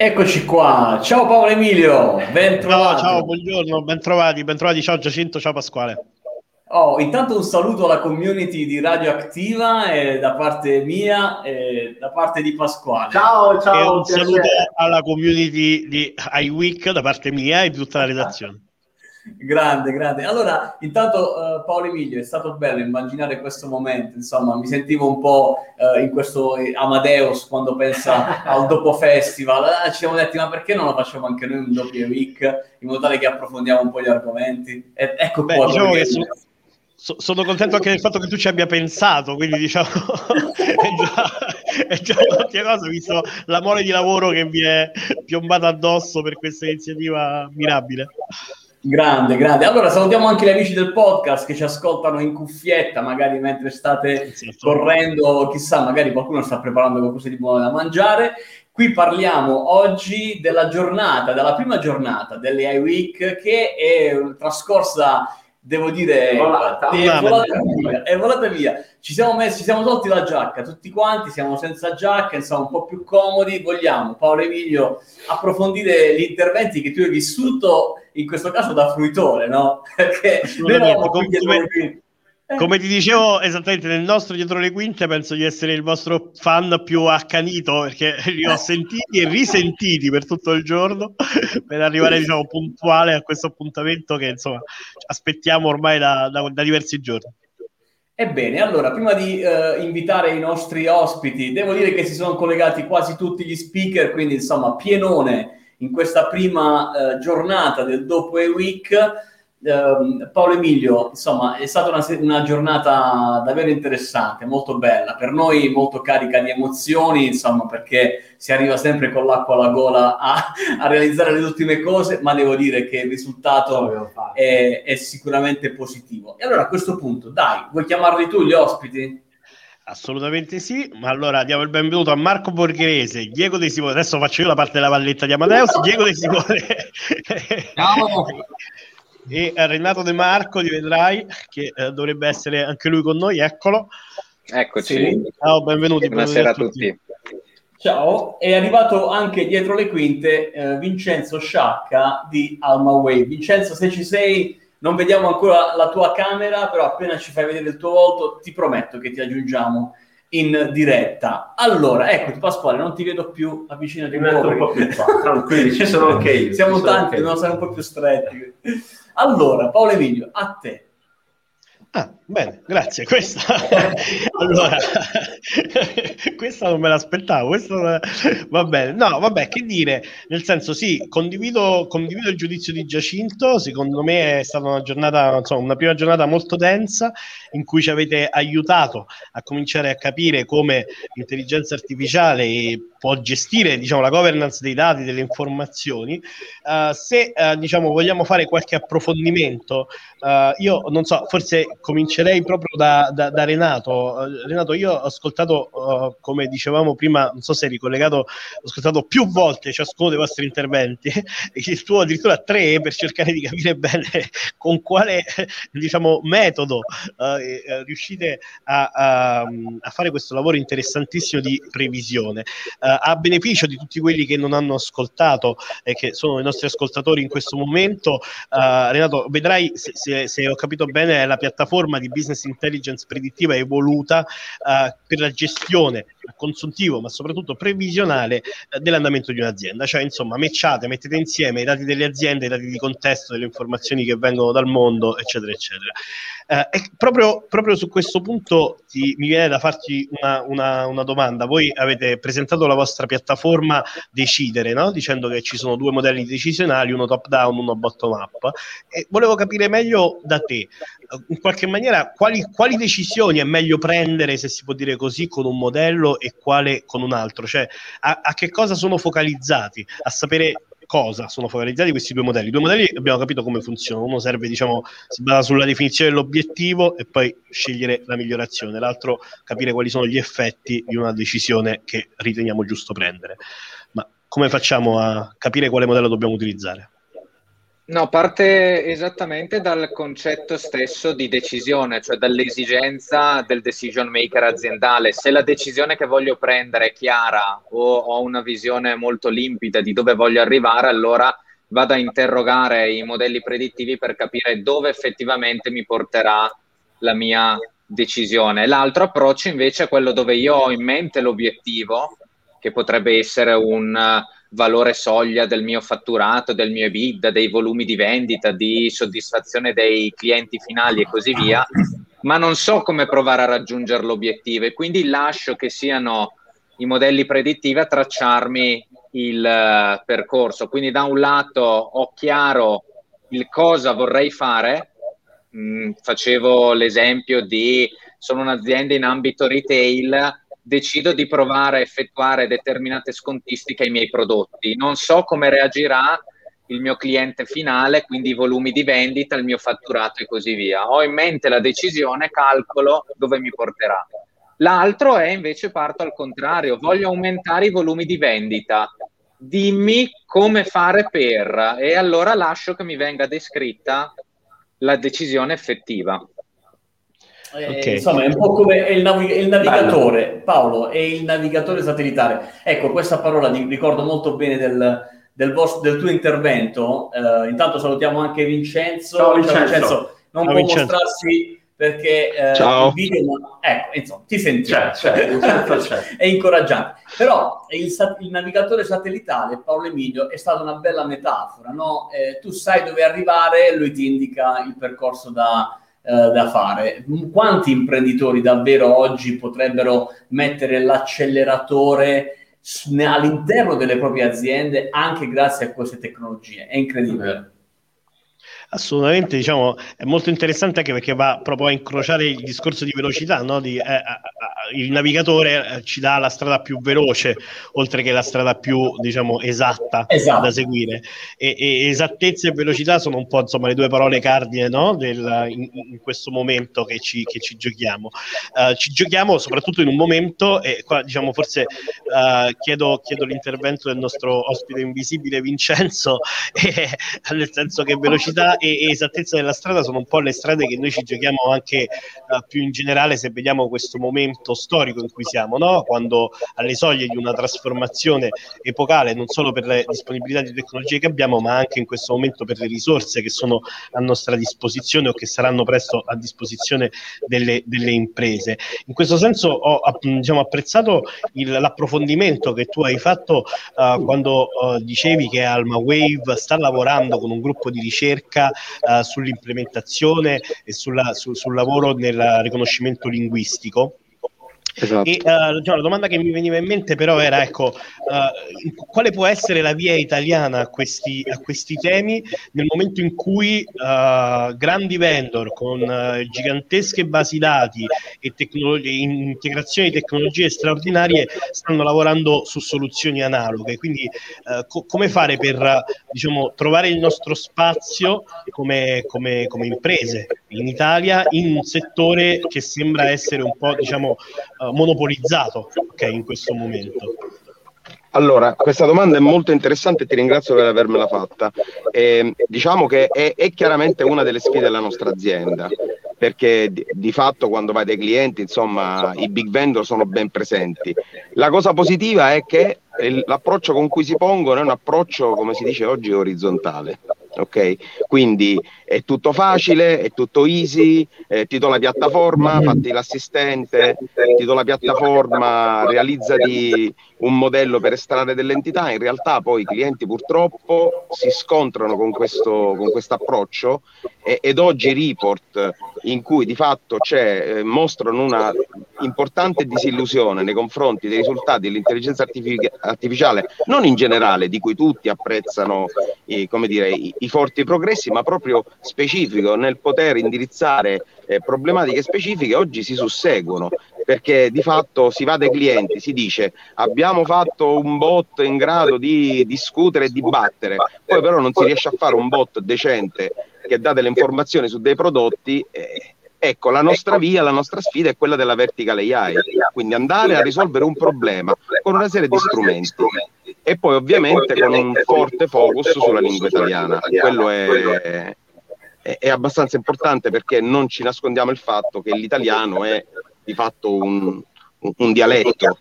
Eccoci qua, ciao Paolo Emilio, bentrovati. Ciao, buongiorno, bentrovati, ciao Giacinto, ciao Pasquale. Oh, intanto un saluto alla community di Radioattiva da parte mia e da parte di Pasquale. Ciao, ciao. E un saluto alla community di High Week da parte mia e di tutta la redazione. Grande. Allora, intanto Paolo Emilio, è stato bello immaginare questo momento, insomma, mi sentivo un po' in questo Amadeus quando pensa al dopo festival. Ci siamo detti, ma perché non lo facciamo anche noi un doppio week, in modo tale che approfondiamo un po' gli argomenti? Ecco qua. Diciamo che sono contento anche del fatto che tu ci abbia pensato, quindi diciamo è già un'ottima cosa, visto la mole di lavoro che vi è piombata addosso per questa iniziativa mirabile. Grande. Allora salutiamo anche gli amici del podcast che ci ascoltano in cuffietta, magari mentre state correndo, chissà, magari qualcuno sta preparando qualcosa di buono da mangiare. Qui parliamo oggi della prima giornata delle High Week, che è trascorsa, devo dire, è volata via. Ci siamo tolti la giacca, tutti quanti, siamo senza giacca, insomma un po' più comodi. Vogliamo, Paolo Emilio, approfondire gli interventi che tu hai vissuto, in questo caso da fruitore, no? Perché come ti dicevo esattamente, nel nostro Dietro le Quinte penso di essere il vostro fan più accanito, perché li ho sentiti e risentiti per tutto il giorno per arrivare, diciamo, puntuale a questo appuntamento che, insomma, aspettiamo ormai da diversi giorni. Ebbene, allora, prima di invitare i nostri ospiti, devo dire che si sono collegati quasi tutti gli speaker, quindi, insomma, pienone in questa prima giornata del dopo week. Paolo Emilio, insomma, è stata una giornata davvero interessante, molto bella, per noi molto carica di emozioni, insomma, perché si arriva sempre con l'acqua alla gola a realizzare le ultime cose, ma devo dire che il risultato è sicuramente positivo. E allora, a questo punto, dai, vuoi chiamarli tu gli ospiti? Assolutamente sì, ma allora diamo il benvenuto a Marco Borghese, Diego De Simone, adesso faccio io la parte della valletta di Amadeus, Diego De Simone e Renato De Marco, li vedrai, che dovrebbe essere anche lui con noi, eccolo. Eccoci. Sì. Ciao, benvenuti. Buonasera a tutti. Ciao, è arrivato anche dietro le quinte Vincenzo Sciacca di Alma Way. Vincenzo, se ci sei... Non vediamo ancora la tua camera, però appena ci fai vedere il tuo volto ti prometto che ti aggiungiamo in diretta. Allora, ecco, Pasquale, non ti vedo più, avvicinati un po' più qua, tranquilli, ci sono anche io. Siamo tanti, devono stare un po' più stretti. Allora, Paolo Emilio, a te. Ah, bene, grazie. Allora, questa non me l'aspettavo. Va bene. No, vabbè, che dire? Nel senso, sì, condivido il giudizio di Giacinto. Secondo me è stata una giornata, insomma, una prima giornata molto densa, in cui ci avete aiutato a cominciare a capire come l'intelligenza artificiale può gestire, diciamo, la governance dei dati, delle informazioni. Se diciamo vogliamo fare qualche approfondimento, io non so, forse comincerei proprio da Renato. Renato, io ho ascoltato, come dicevamo prima, non so se è ricollegato, ho ascoltato più volte ciascuno dei vostri interventi, il tuo addirittura 3, per cercare di capire bene con quale, diciamo, metodo riuscite a fare questo lavoro interessantissimo di previsione, a beneficio di tutti quelli che non hanno ascoltato e che sono i nostri ascoltatori in questo momento. Renato, vedrai, se ho capito bene, è la piattaforma di business intelligence predittiva evoluta per la gestione consuntivo, ma soprattutto previsionale dell'andamento di un'azienda. Cioè, insomma, mettete insieme i dati delle aziende, i dati di contesto, delle informazioni che vengono dal mondo, eccetera, eccetera. E proprio su questo punto mi viene da farti una domanda. Voi avete presentato la vostra piattaforma Decidere, no? Dicendo che ci sono 2 modelli decisionali, uno top down, uno bottom up. E volevo capire meglio da te, in qualche maniera, quali decisioni è meglio prendere, se si può dire così, con un modello e quale con un altro, cioè a che cosa sono focalizzati, a sapere cosa sono focalizzati questi 2 modelli. 2 modelli abbiamo capito come funzionano, uno serve, diciamo, si basa sulla definizione dell'obiettivo e poi scegliere la migliorazione, l'altro capire quali sono gli effetti di una decisione che riteniamo giusto prendere. Ma come facciamo a capire quale modello dobbiamo utilizzare? No, parte esattamente dal concetto stesso di decisione, cioè dall'esigenza del decision maker aziendale. Se la decisione che voglio prendere è chiara o ho una visione molto limpida di dove voglio arrivare, allora vado a interrogare i modelli predittivi per capire dove effettivamente mi porterà la mia decisione. L'altro approccio invece è quello dove io ho in mente l'obiettivo, che potrebbe essere un valore soglia del mio fatturato, del mio EBITDA, dei volumi di vendita, di soddisfazione dei clienti finali e così via, ma non so come provare a raggiungere l'obiettivo e quindi lascio che siano i modelli predittivi a tracciarmi il percorso. Quindi da un lato ho chiaro il cosa vorrei fare, facevo l'esempio di sono un'azienda in ambito retail, decido di provare a effettuare determinate scontistiche ai miei prodotti. Non so come reagirà il mio cliente finale, quindi i volumi di vendita, il mio fatturato e così via. Ho in mente la decisione, calcolo dove mi porterà. L'altro è invece parto al contrario, voglio aumentare i volumi di vendita. Dimmi come fare per, e allora lascio che mi venga descritta la decisione effettiva. Okay. Insomma, è un po' come il navigatore, bello. Paolo, è il navigatore satellitare. Ecco, questa parola mi ricordo molto bene del tuo intervento. Intanto salutiamo anche Vincenzo. Ciao Vincenzo, non può mostrarsi perché il video, ma ecco, insomma, ti senti. È incoraggiante. Però il navigatore satellitare, Paolo Emilio, è stata una bella metafora, no? Tu sai dove arrivare, lui ti indica il percorso da fare. Quanti imprenditori davvero oggi potrebbero mettere l'acceleratore all'interno delle proprie aziende anche grazie a queste tecnologie? È incredibile. Assolutamente, diciamo, è molto interessante anche perché va proprio a incrociare il discorso di velocità, no? Il navigatore ci dà la strada più veloce, oltre che la strada più, diciamo, esatta. Da seguire. E esattezza e velocità sono un po', insomma, le due parole cardine, no? In questo momento che ci giochiamo. Ci giochiamo soprattutto in un momento, e qua, diciamo, forse chiedo l'intervento del nostro ospite invisibile Vincenzo, nel senso che velocità e esattezza della strada sono un po' le strade che noi ci giochiamo anche più in generale, se vediamo questo momento storico in cui siamo, no? Quando alle soglie di una trasformazione epocale, non solo per la disponibilità di tecnologie che abbiamo, ma anche in questo momento per le risorse che sono a nostra disposizione o che saranno presto a disposizione delle imprese. In questo senso ho apprezzato l'approfondimento che tu hai fatto quando dicevi che AlmaWave sta lavorando con un gruppo di ricerca sull'implementazione e sul lavoro nel riconoscimento linguistico. Esatto. E la domanda che mi veniva in mente però era, ecco, quale può essere la via italiana a questi temi nel momento in cui grandi vendor con gigantesche basi dati e integrazioni di tecnologie straordinarie stanno lavorando su soluzioni analoghe, quindi come fare per, diciamo, trovare il nostro spazio come imprese in Italia in un settore che sembra essere un po', diciamo, monopolizzato, okay, in questo momento? Allora, questa domanda è molto interessante e ti ringrazio per avermela fatta. Diciamo che è chiaramente una delle sfide della nostra azienda, perché di fatto quando vai dai clienti, insomma, i big vendor sono ben presenti. La cosa positiva è che l'approccio con cui si pongono è un approccio, come si dice oggi, orizzontale. Ok, quindi è tutto facile, è tutto easy, ti do la piattaforma, fatti l'assistente, ti do la piattaforma, realizzati un modello per estrarre delle entità. In realtà poi i clienti purtroppo si scontrano con questo approccio ed oggi report in cui di fatto mostrano una importante disillusione nei confronti dei risultati dell'intelligenza artificiale, non in generale, di cui tutti apprezzano i forti progressi, ma proprio specifico nel poter indirizzare problematiche specifiche. Oggi si susseguono perché di fatto si va dai clienti, si dice abbiamo fatto un bot in grado di discutere e dibattere, poi però non si riesce a fare un bot decente che dà delle informazioni su dei prodotti. Ecco, la nostra via, la nostra sfida è quella della vertical AI, quindi andare a risolvere un problema con una serie di strumenti. e poi ovviamente con un forte focus sulla lingua italiana. Quello è abbastanza importante, perché non ci nascondiamo il fatto che l'italiano è di fatto un dialetto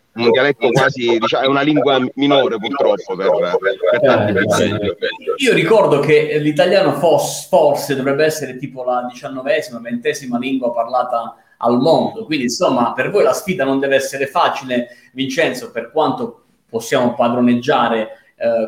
quasi, diciamo, è una lingua minore purtroppo per tanti persone. Io ricordo che l'italiano forse dovrebbe essere tipo la 19ª, 20ª lingua parlata al mondo, quindi insomma per voi la sfida non deve essere facile, Vincenzo, per quanto possiamo padroneggiare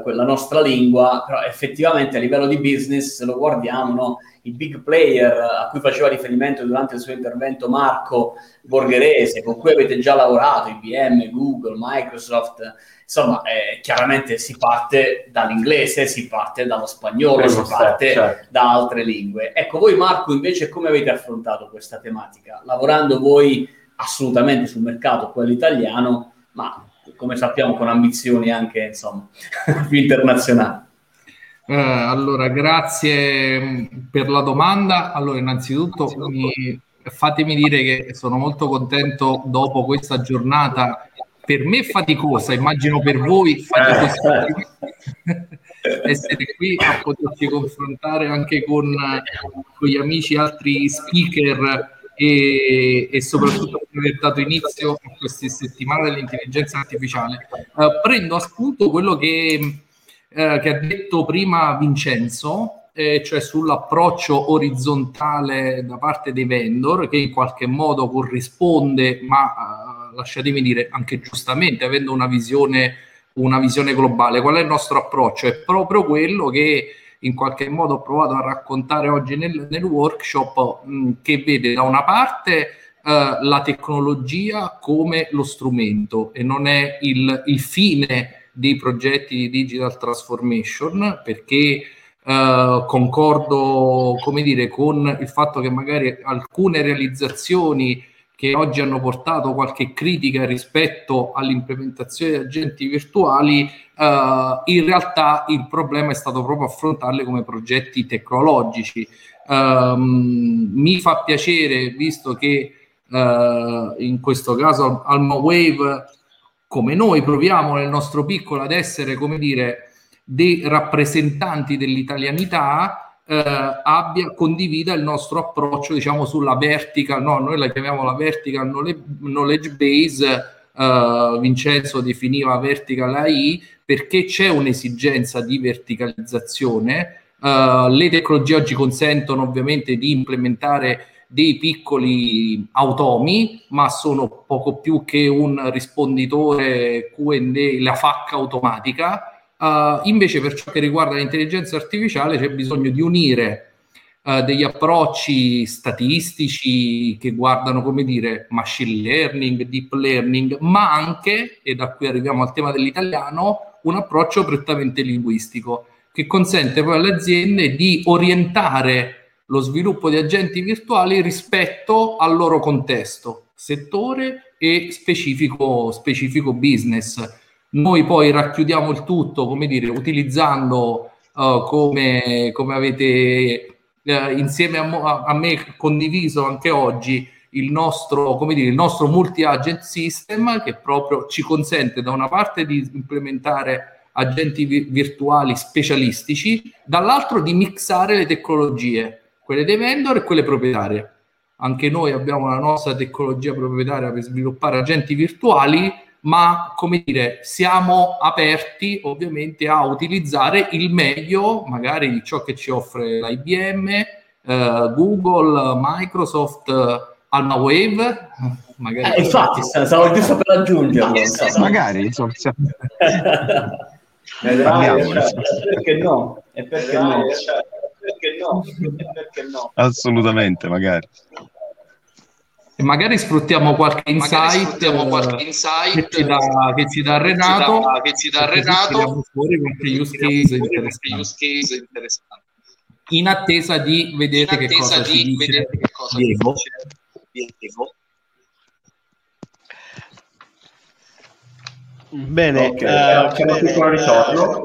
quella nostra lingua, però effettivamente a livello di business, se lo guardiamo, no? I big player a cui faceva riferimento durante il suo intervento Marco Borghese, con cui avete già lavorato, IBM, Google, Microsoft, insomma chiaramente si parte dall'inglese, si parte dallo spagnolo, certo. da altre lingue. Ecco, voi Marco invece come avete affrontato questa tematica? Lavorando voi assolutamente sul mercato, quello italiano, ma come sappiamo con ambizioni anche insomma più internazionali. Allora, grazie per la domanda. Allora, innanzitutto fatemi dire che sono molto contento dopo questa giornata, per me faticosa, immagino per voi faticosa, essere qui a poterci confrontare anche con gli amici altri speaker e soprattutto per aver dato inizio a queste settimane dell'intelligenza artificiale. Prendo a spunto quello che ha detto prima Vincenzo, cioè sull'approccio orizzontale da parte dei vendor, che in qualche modo corrisponde, ma lasciatemi dire anche giustamente, avendo una visione globale. Qual è il nostro approccio? È proprio quello che in qualche modo ho provato a raccontare oggi nel workshop, che vede da una parte la tecnologia come lo strumento, e non è il fine dei progetti di digital transformation, perché concordo, come dire, con il fatto che magari alcune realizzazioni che oggi hanno portato qualche critica rispetto all'implementazione di agenti virtuali, in realtà il problema è stato proprio affrontarle come progetti tecnologici. Mi fa piacere, visto che in questo caso AlmaWave, come noi, proviamo nel nostro piccolo ad essere, come dire, dei rappresentanti dell'italianità, condivida il nostro approccio, diciamo, sulla vertical, no, noi la chiamiamo la vertical knowledge base, Vincenzo definiva vertical AI, perché c'è un'esigenza di verticalizzazione. Le tecnologie oggi consentono ovviamente di implementare dei piccoli automi, ma sono poco più che un risponditore Q&A, la FAQ automatica. Invece per ciò che riguarda l'intelligenza artificiale c'è bisogno di unire degli approcci statistici che guardano, come dire, machine learning, deep learning, ma anche, e da qui arriviamo al tema dell'italiano, un approccio prettamente linguistico, che consente poi alle aziende di orientare lo sviluppo di agenti virtuali rispetto al loro contesto, settore e specifico business. Noi poi racchiudiamo il tutto, come dire, utilizzando come avete insieme a me condiviso anche oggi il nostro multi-agent system, che proprio ci consente da una parte di implementare agenti virtuali specialistici, dall'altro di mixare le tecnologie, quelle dei vendor e quelle proprietarie. Anche noi abbiamo la nostra tecnologia proprietaria per sviluppare agenti virtuali, ma, come dire, siamo aperti ovviamente a utilizzare il meglio magari di ciò che ci offre la IBM, Google, Microsoft, AlmaWave. Infatti, stavo giusto per aggiungerlo. Magari. Perché no? Assolutamente, magari. E magari sfruttiamo qualche insight che ci dà Renato, fuori qualche use case interessante, in attesa di vedere che cosa ci dice Diego. Bene, c'è un piccolo ritorno.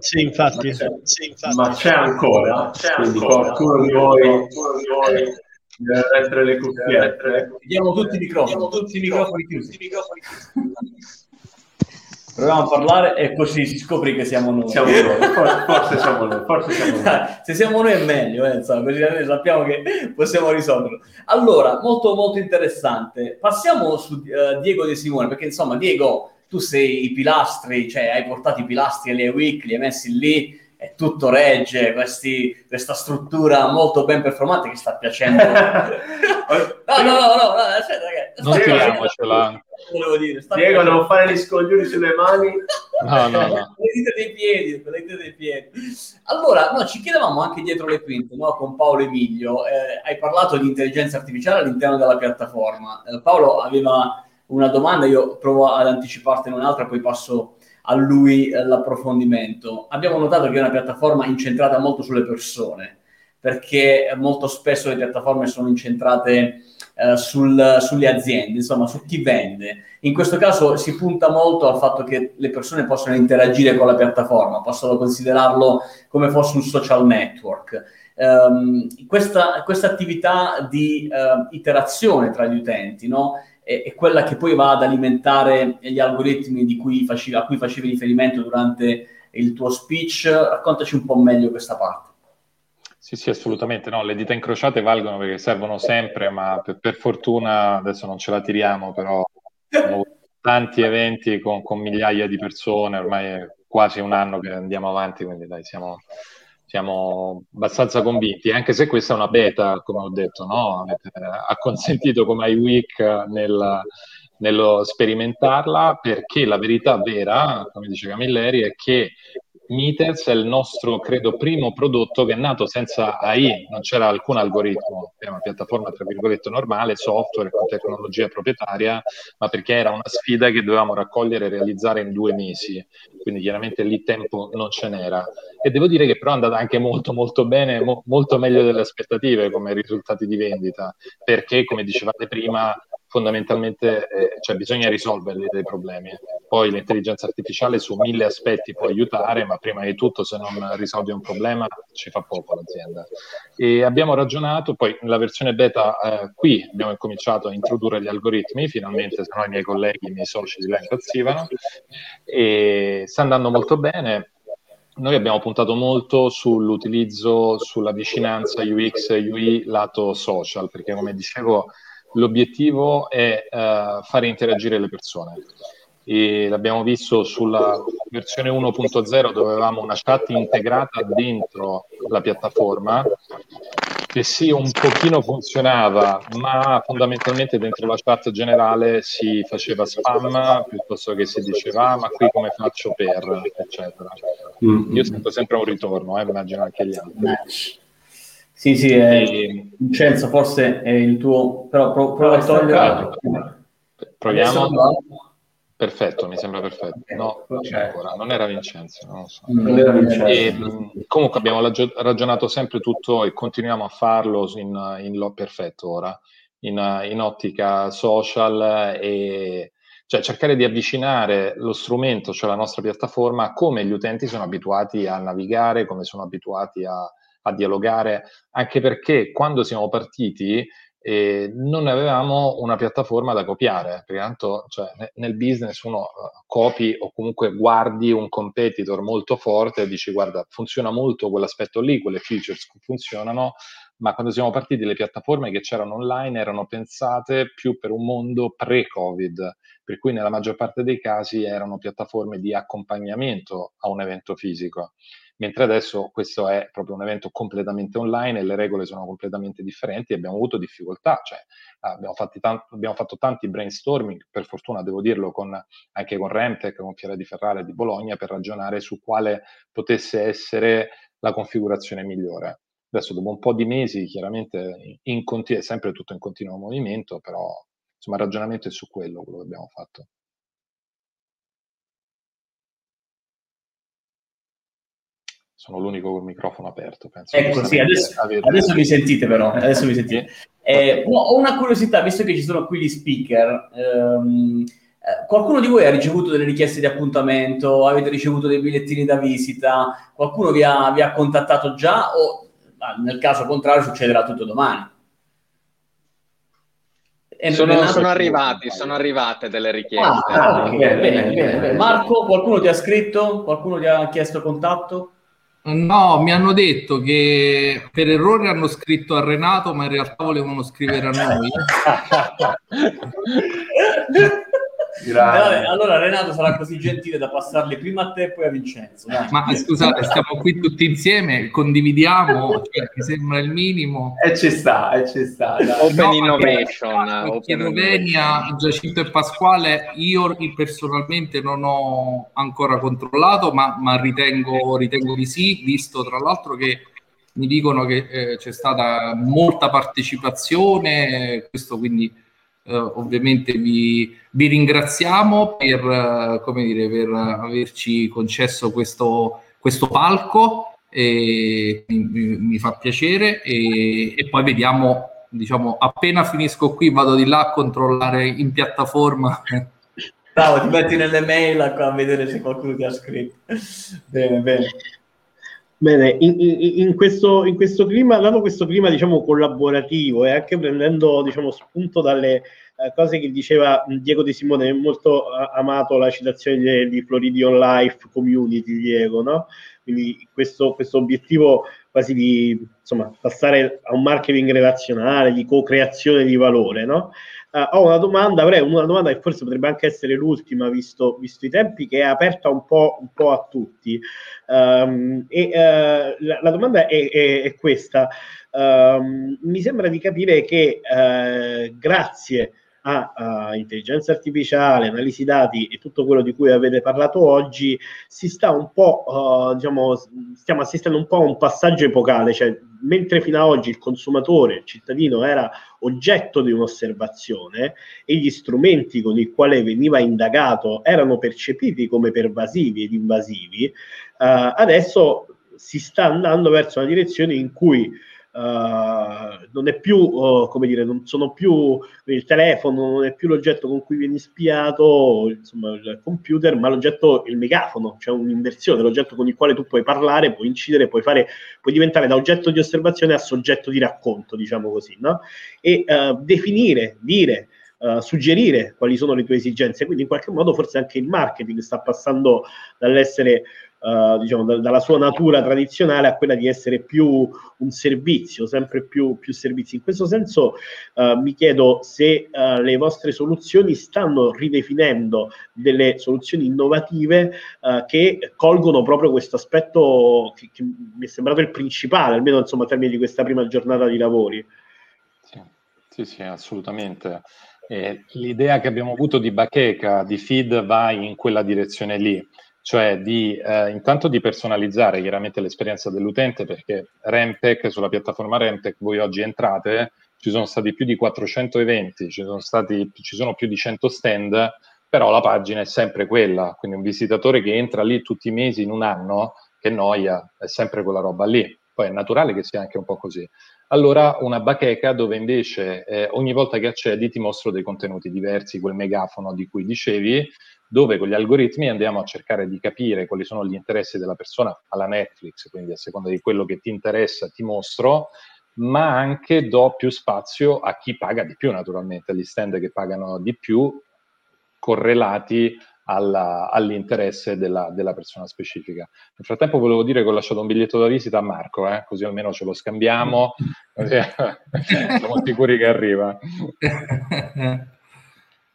Sì, infatti. Ma c'è ancora. Qualcuno di voi le cuffie. Vediamo tutti i microfoni chiusi. Proviamo a parlare e così si scopre che siamo noi. Siamo noi. Forse siamo noi. Se siamo noi è meglio, insomma, così sappiamo che possiamo risolverlo. Allora, molto molto interessante. Passiamo su Diego De Simone, perché insomma, Diego, tu sei i pilastri, cioè hai portato i pilastri alle Week, li hai messi lì, è tutto regge, questa struttura molto ben performante che sta piacendo. No, aspetta ragazzi. Non tiriamocela. Volevo dire, Diego, non fare gli scoglioni sulle mani. No. Le dita dei piedi. Allora, no, ci chiedevamo anche dietro le quinte, no? Con Paolo Emilio. Hai parlato di intelligenza artificiale all'interno della piattaforma. Paolo aveva una domanda, io provo ad anticipartene un'altra, poi passo a lui l'approfondimento. Abbiamo notato che è una piattaforma incentrata molto sulle persone, perché molto spesso le piattaforme sono incentrate sulle aziende, insomma, su chi vende. In questo caso si punta molto al fatto che le persone possano interagire con la piattaforma, possono considerarlo come fosse un social network. Questa attività di interazione tra gli utenti, no? È quella che poi va ad alimentare gli algoritmi a cui facevi riferimento durante il tuo speech. Raccontaci un po' meglio questa parte. Sì, assolutamente. No, le dita incrociate valgono perché servono sempre, ma per fortuna adesso non ce la tiriamo, però tanti eventi con migliaia di persone, ormai è quasi un anno che andiamo avanti, quindi dai, siamo abbastanza convinti, anche se questa è una beta, come ho detto, no? Ha consentito come High Week nello sperimentarla, perché la verità vera, come dice Camilleri, è che Meters è il nostro, credo, primo prodotto che è nato senza AI, non c'era alcun algoritmo, è una piattaforma tra virgolette normale, software con tecnologia proprietaria, ma perché era una sfida che dovevamo raccogliere e realizzare in 2 mesi, quindi chiaramente lì tempo non ce n'era. E devo dire che però è andata anche molto molto bene, molto meglio delle aspettative come risultati di vendita, perché come dicevate prima, fondamentalmente cioè bisogna risolverli dei problemi. Poi l'intelligenza artificiale su 1000 aspetti può aiutare, ma prima di tutto se non risolvi un problema ci fa poco l'azienda. E abbiamo ragionato, poi nella versione beta qui abbiamo cominciato a introdurre gli algoritmi, finalmente, se no i miei colleghi, i miei soci di là impazzivano, e sta andando molto bene. Noi abbiamo puntato molto sull'utilizzo, sulla vicinanza UX e UI lato social, perché come dicevo l'obiettivo è fare interagire le persone, e l'abbiamo visto sulla versione 1.0 dove avevamo una chat integrata dentro la piattaforma che sì un pochino funzionava, ma fondamentalmente dentro la chat generale si faceva spam piuttosto che si diceva ma qui come faccio per eccetera. Mm-hmm. Io sento sempre un ritorno, immagino anche gli altri. Sì, Vincenzo, forse è il tuo, però prova a toglierlo. Proviamo. Perfetto, mi sembra perfetto. No, c'è ancora. Non era Vincenzo, non lo so. E, comunque abbiamo ragionato sempre tutto e continuiamo a farlo in ottica social, e cioè cercare di avvicinare lo strumento, cioè la nostra piattaforma, a come gli utenti sono abituati a navigare, come sono abituati a dialogare, anche perché quando siamo partiti non avevamo una piattaforma da copiare, perché tanto cioè, nel business uno copi o comunque guardi un competitor molto forte e dici guarda funziona molto quell'aspetto lì, quelle features funzionano, ma quando siamo partiti le piattaforme che c'erano online erano pensate più per un mondo pre-Covid, per cui nella maggior parte dei casi erano piattaforme di accompagnamento a un evento fisico. Mentre adesso questo è proprio un evento completamente online e le regole sono completamente differenti e abbiamo avuto difficoltà, cioè abbiamo fatto tanti brainstorming, per fortuna devo dirlo, anche con RemTech, con Fiera di Ferrara di Bologna, per ragionare su quale potesse essere la configurazione migliore. Adesso dopo un po' di mesi chiaramente è sempre tutto in continuo movimento, però insomma il ragionamento è su quello che abbiamo fatto. Sono l'unico col microfono aperto, penso. Ecco, sì, adesso mi sentite però, adesso mi sentite. Ho una curiosità, visto che ci sono qui gli speaker, qualcuno di voi ha ricevuto delle richieste di appuntamento, avete ricevuto dei bigliettini da visita, qualcuno vi ha contattato già o nel caso contrario succederà tutto domani? Sono arrivate delle richieste. Bene. Marco, qualcuno ti ha scritto? Qualcuno ti ha chiesto contatto? No, mi hanno detto che per errore hanno scritto a Renato, ma in realtà volevano scrivere a noi. Vabbè, allora Renato sarà così gentile da passarli prima a te e poi a Vincenzo. Dai. Ma scusate, stiamo qui tutti insieme, condividiamo, cioè, mi sembra il minimo. E ci sta. Open Innovation. Giacinto e Pasquale, io personalmente non ho ancora controllato, ma ritengo di sì, visto tra l'altro che mi dicono che c'è stata molta partecipazione, questo quindi... ovviamente vi ringraziamo per, per averci concesso questo palco, e mi fa piacere, e poi vediamo, appena finisco qui vado di là a controllare in piattaforma. Bravo, ti metti nelle mail a vedere se qualcuno ti ha scritto. Bene, in questo clima, dando questo clima collaborativo, e anche prendendo spunto dalle cose che diceva Diego De Simone, è molto amato la citazione di Floridian Life Community, Diego, no? Quindi questo obiettivo quasi di passare a un marketing relazionale, di co-creazione di valore, no? Ho una domanda che forse potrebbe anche essere l'ultima, visto i tempi, che è aperta un po' a tutti. La domanda è questa. Mi sembra di capire che grazie a intelligenza artificiale, analisi dati e tutto quello di cui avete parlato oggi, si sta un po', stiamo assistendo un po' a un passaggio epocale, cioè mentre fino a oggi il consumatore, il cittadino era oggetto di un'osservazione e gli strumenti con i quali veniva indagato erano percepiti come pervasivi ed invasivi, adesso si sta andando verso una direzione in cui non è più non sono più il telefono, non è più l'oggetto con cui vieni spiato, il computer, ma l'oggetto, il megafono, cioè un'inversione, l'oggetto con il quale tu puoi parlare, puoi incidere, puoi diventare da oggetto di osservazione a soggetto di racconto, così, no? E definire, dire, suggerire quali sono le tue esigenze, quindi in qualche modo forse anche il marketing sta passando dall'essere dalla sua natura tradizionale a quella di essere più un servizio, sempre più servizi. In questo senso mi chiedo se le vostre soluzioni stanno ridefinendo delle soluzioni innovative che colgono proprio questo aspetto che mi è sembrato il principale, almeno a termine di questa prima giornata di lavori. Sì, assolutamente. L'idea che abbiamo avuto di bacheca, di feed, va in quella direzione lì, cioè intanto di personalizzare chiaramente l'esperienza dell'utente, perché RemTech, sulla piattaforma RemTech voi oggi entrate, ci sono stati più di 400 eventi, ci sono più di 100 stand, però la pagina è sempre quella, quindi un visitatore che entra lì tutti i mesi in un anno, che noia, è sempre quella roba lì, poi è naturale che sia anche un po' così. Allora una bacheca dove invece ogni volta che accedi ti mostro dei contenuti diversi, quel megafono di cui dicevi, dove con gli algoritmi andiamo a cercare di capire quali sono gli interessi della persona, alla Netflix, quindi a seconda di quello che ti interessa ti mostro, ma anche do più spazio a chi paga di più, naturalmente, agli stand che pagano di più, correlati all'interesse della persona specifica. Nel frattempo volevo dire che ho lasciato un biglietto da visita a Marco, così almeno ce lo scambiamo, siamo sicuri che arriva.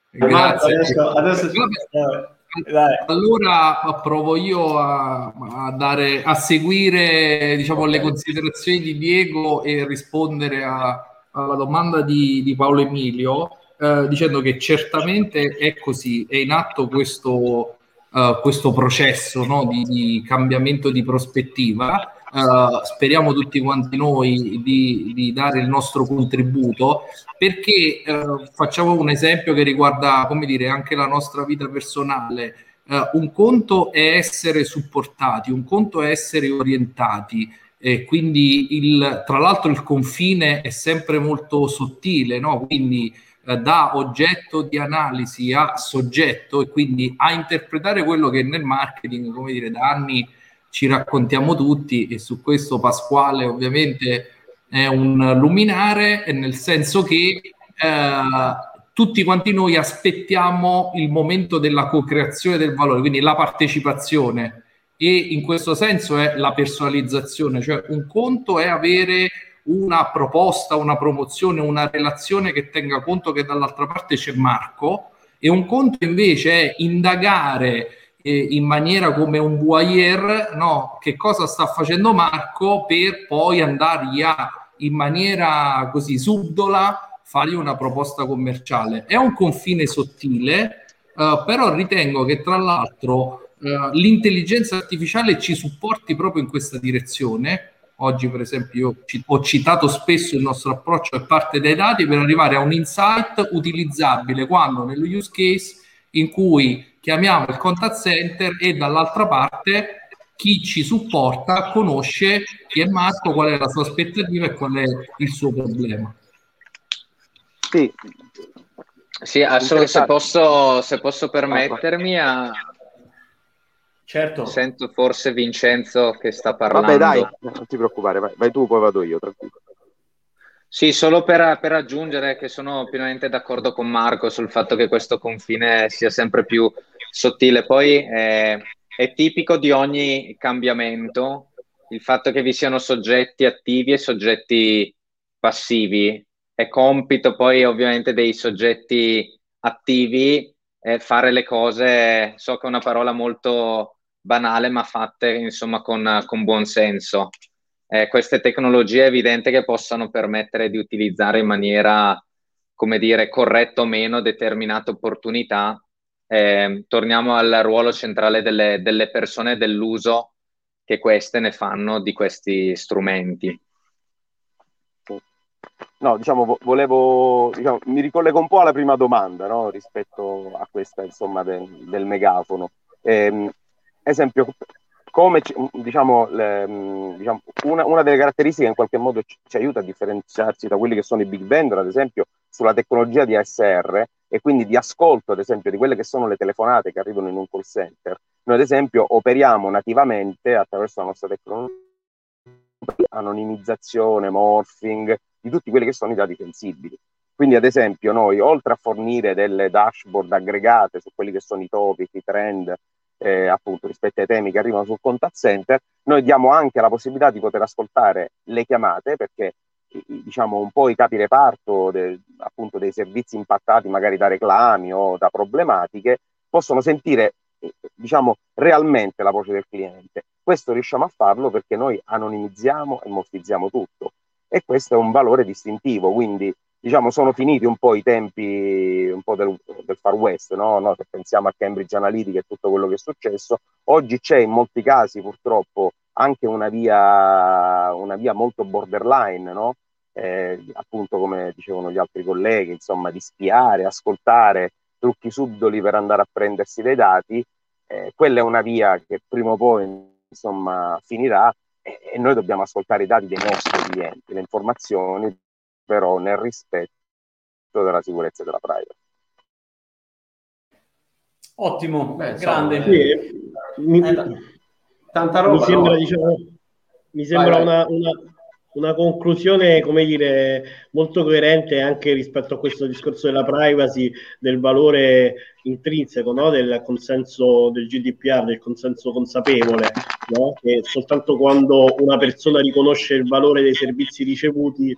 Grazie. Adesso allora provo io a seguire le considerazioni di Diego e rispondere alla domanda di Paolo Emilio, dicendo che certamente è così, è in atto questo processo, no, di cambiamento di prospettiva. Speriamo tutti quanti noi di dare il nostro contributo, perché facciamo un esempio che riguarda anche la nostra vita personale. Un conto è essere supportati, un conto è essere orientati, e quindi tra l'altro il confine è sempre molto sottile, no? Quindi da oggetto di analisi a soggetto, e quindi a interpretare quello che nel marketing da anni ci raccontiamo tutti, e su questo Pasquale ovviamente è un luminare, nel senso che tutti quanti noi aspettiamo il momento della co-creazione del valore, quindi la partecipazione, e in questo senso è la personalizzazione, cioè un conto è avere una proposta, una promozione, una relazione che tenga conto che dall'altra parte c'è Marco, e un conto invece è indagare in maniera come un voyeur, no, che cosa sta facendo Marco, per poi andargli a, in maniera così subdola, fargli una proposta commerciale. È un confine sottile, però ritengo che tra l'altro l'intelligenza artificiale ci supporti proprio in questa direzione. Oggi per esempio io ho citato spesso il nostro approccio a parte dai dati per arrivare a un insight utilizzabile quando nello use case in cui chiamiamo il contact center e dall'altra parte chi ci supporta conosce chi è Marco, qual è la sua aspettativa e qual è il suo problema. Sì, sì, assolutamente. Se posso permettermi a... Certo. Sento forse Vincenzo che sta parlando. Vabbè dai, non ti preoccupare, vai tu, poi vado io, tranquillo. Sì, solo per aggiungere che sono pienamente d'accordo con Marco sul fatto che questo confine sia sempre più sottile. Poi è tipico di ogni cambiamento il fatto che vi siano soggetti attivi e soggetti passivi. È compito poi ovviamente dei soggetti attivi fare le cose, so che è una parola molto banale, ma fatte insomma con buon senso. Queste tecnologie è evidente che possano permettere di utilizzare in maniera, come dire, corretta o meno determinate opportunità. Torniamo al ruolo centrale delle persone e dell'uso che queste ne fanno di questi strumenti. No, diciamo, mi ricollego un po' alla prima domanda, no? Rispetto a questa, insomma, del megafono. Esempio, come una delle caratteristiche che in qualche modo ci aiuta a differenziarsi da quelli che sono i big vendor, ad esempio, sulla tecnologia di ASR e quindi di ascolto, ad esempio, di quelle che sono le telefonate che arrivano in un call center. Noi, ad esempio, operiamo nativamente attraverso la nostra tecnologia di anonimizzazione, morphing, di tutti quelli che sono i dati sensibili. Quindi ad esempio noi, oltre a fornire delle dashboard aggregate su quelli che sono i topic, i trend, appunto rispetto ai temi che arrivano sul contact center, noi diamo anche la possibilità di poter ascoltare le chiamate, perché diciamo un po' i capi reparto appunto dei servizi impattati magari da reclami o da problematiche possono sentire diciamo realmente la voce del cliente. Questo riusciamo a farlo perché noi anonimizziamo e morfizziamo tutto. E questo è un valore distintivo, quindi diciamo sono finiti un po' i tempi un po' del Far West, no? Se pensiamo a Cambridge Analytica e tutto quello che è successo, oggi c'è in molti casi purtroppo anche una via molto borderline, no? Appunto come dicevano gli altri colleghi, insomma di spiare, ascoltare, trucchi subdoli per andare a prendersi dei dati, quella è una via che prima o poi insomma finirà. E noi dobbiamo ascoltare i dati dei nostri clienti, le informazioni, però nel rispetto della sicurezza e della privacy. Ottimo, grande. Sì, tanta roba. Mi sembra una conclusione, come dire, molto coerente anche rispetto a questo discorso della privacy, del valore intrinseco, no? Del consenso del GDPR, del consenso consapevole, no? Che soltanto quando una persona riconosce il valore dei servizi ricevuti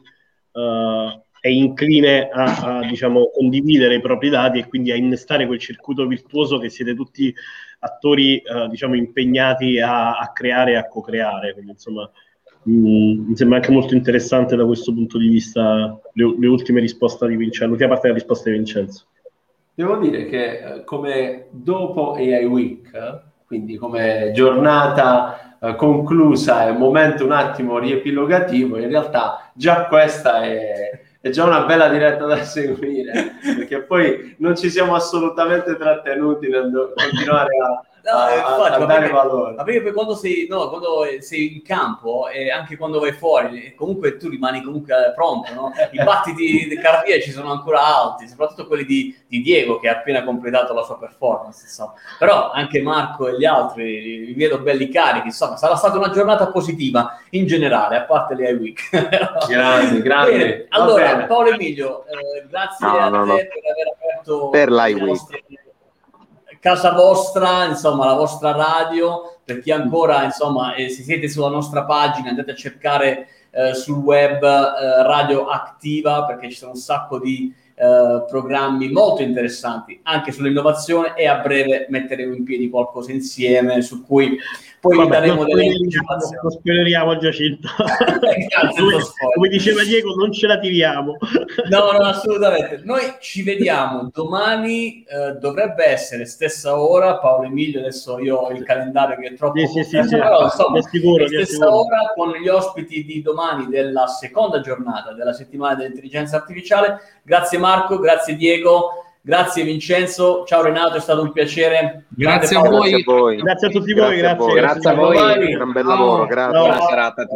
è incline a diciamo, condividere i propri dati e quindi a innestare quel circuito virtuoso che siete tutti attori diciamo, impegnati a creare e a co-creare. Quindi, insomma, mi sembra anche molto interessante da questo punto di vista le ultime risposte di Vincenzo, l'ultima parte della risposta di Vincenzo. Devo dire che come dopo AI Week, quindi come giornata conclusa e momento un attimo riepilogativo, in realtà già questa è già una bella diretta da seguire, perché poi non ci siamo assolutamente trattenuti nel continuare a infatti, ma perché quando sei, no, quando sei in campo e anche quando vai fuori, comunque tu rimani comunque pronto, no? I battiti cardiaci sono ancora alti, soprattutto quelli di Diego, che ha appena completato la sua performance, insomma. Però anche Marco e gli altri li vedo belli carichi, insomma, sarà stata una giornata positiva in generale, a parte le High Week. Grazie, grazie. Allora, Paolo Emilio, grazie a te per aver aperto per la High Week, casa vostra, insomma, la vostra radio. Per chi ancora, insomma, se siete sulla nostra pagina, andate a cercare sul web Radioattiva, perché ci sono un sacco di programmi molto interessanti anche sull'innovazione, e a breve metteremo in piedi qualcosa insieme su cui poi vi daremo delle informazioni. Lo spoileriamo a Giacinto. Come diceva Diego, non ce la tiriamo. No, assolutamente. Noi ci vediamo domani, dovrebbe essere stessa ora, Paolo Emilio, adesso io ho il calendario che è troppo stessa ora, con gli ospiti di domani della seconda giornata della settimana dell'intelligenza artificiale. Grazie Marco, grazie Diego, grazie Vincenzo, ciao Renato, è stato un piacere. Grazie a voi. Grazie a tutti voi, grazie a voi. Grazie a voi, un bel lavoro, grazie. Buona serata a tutti.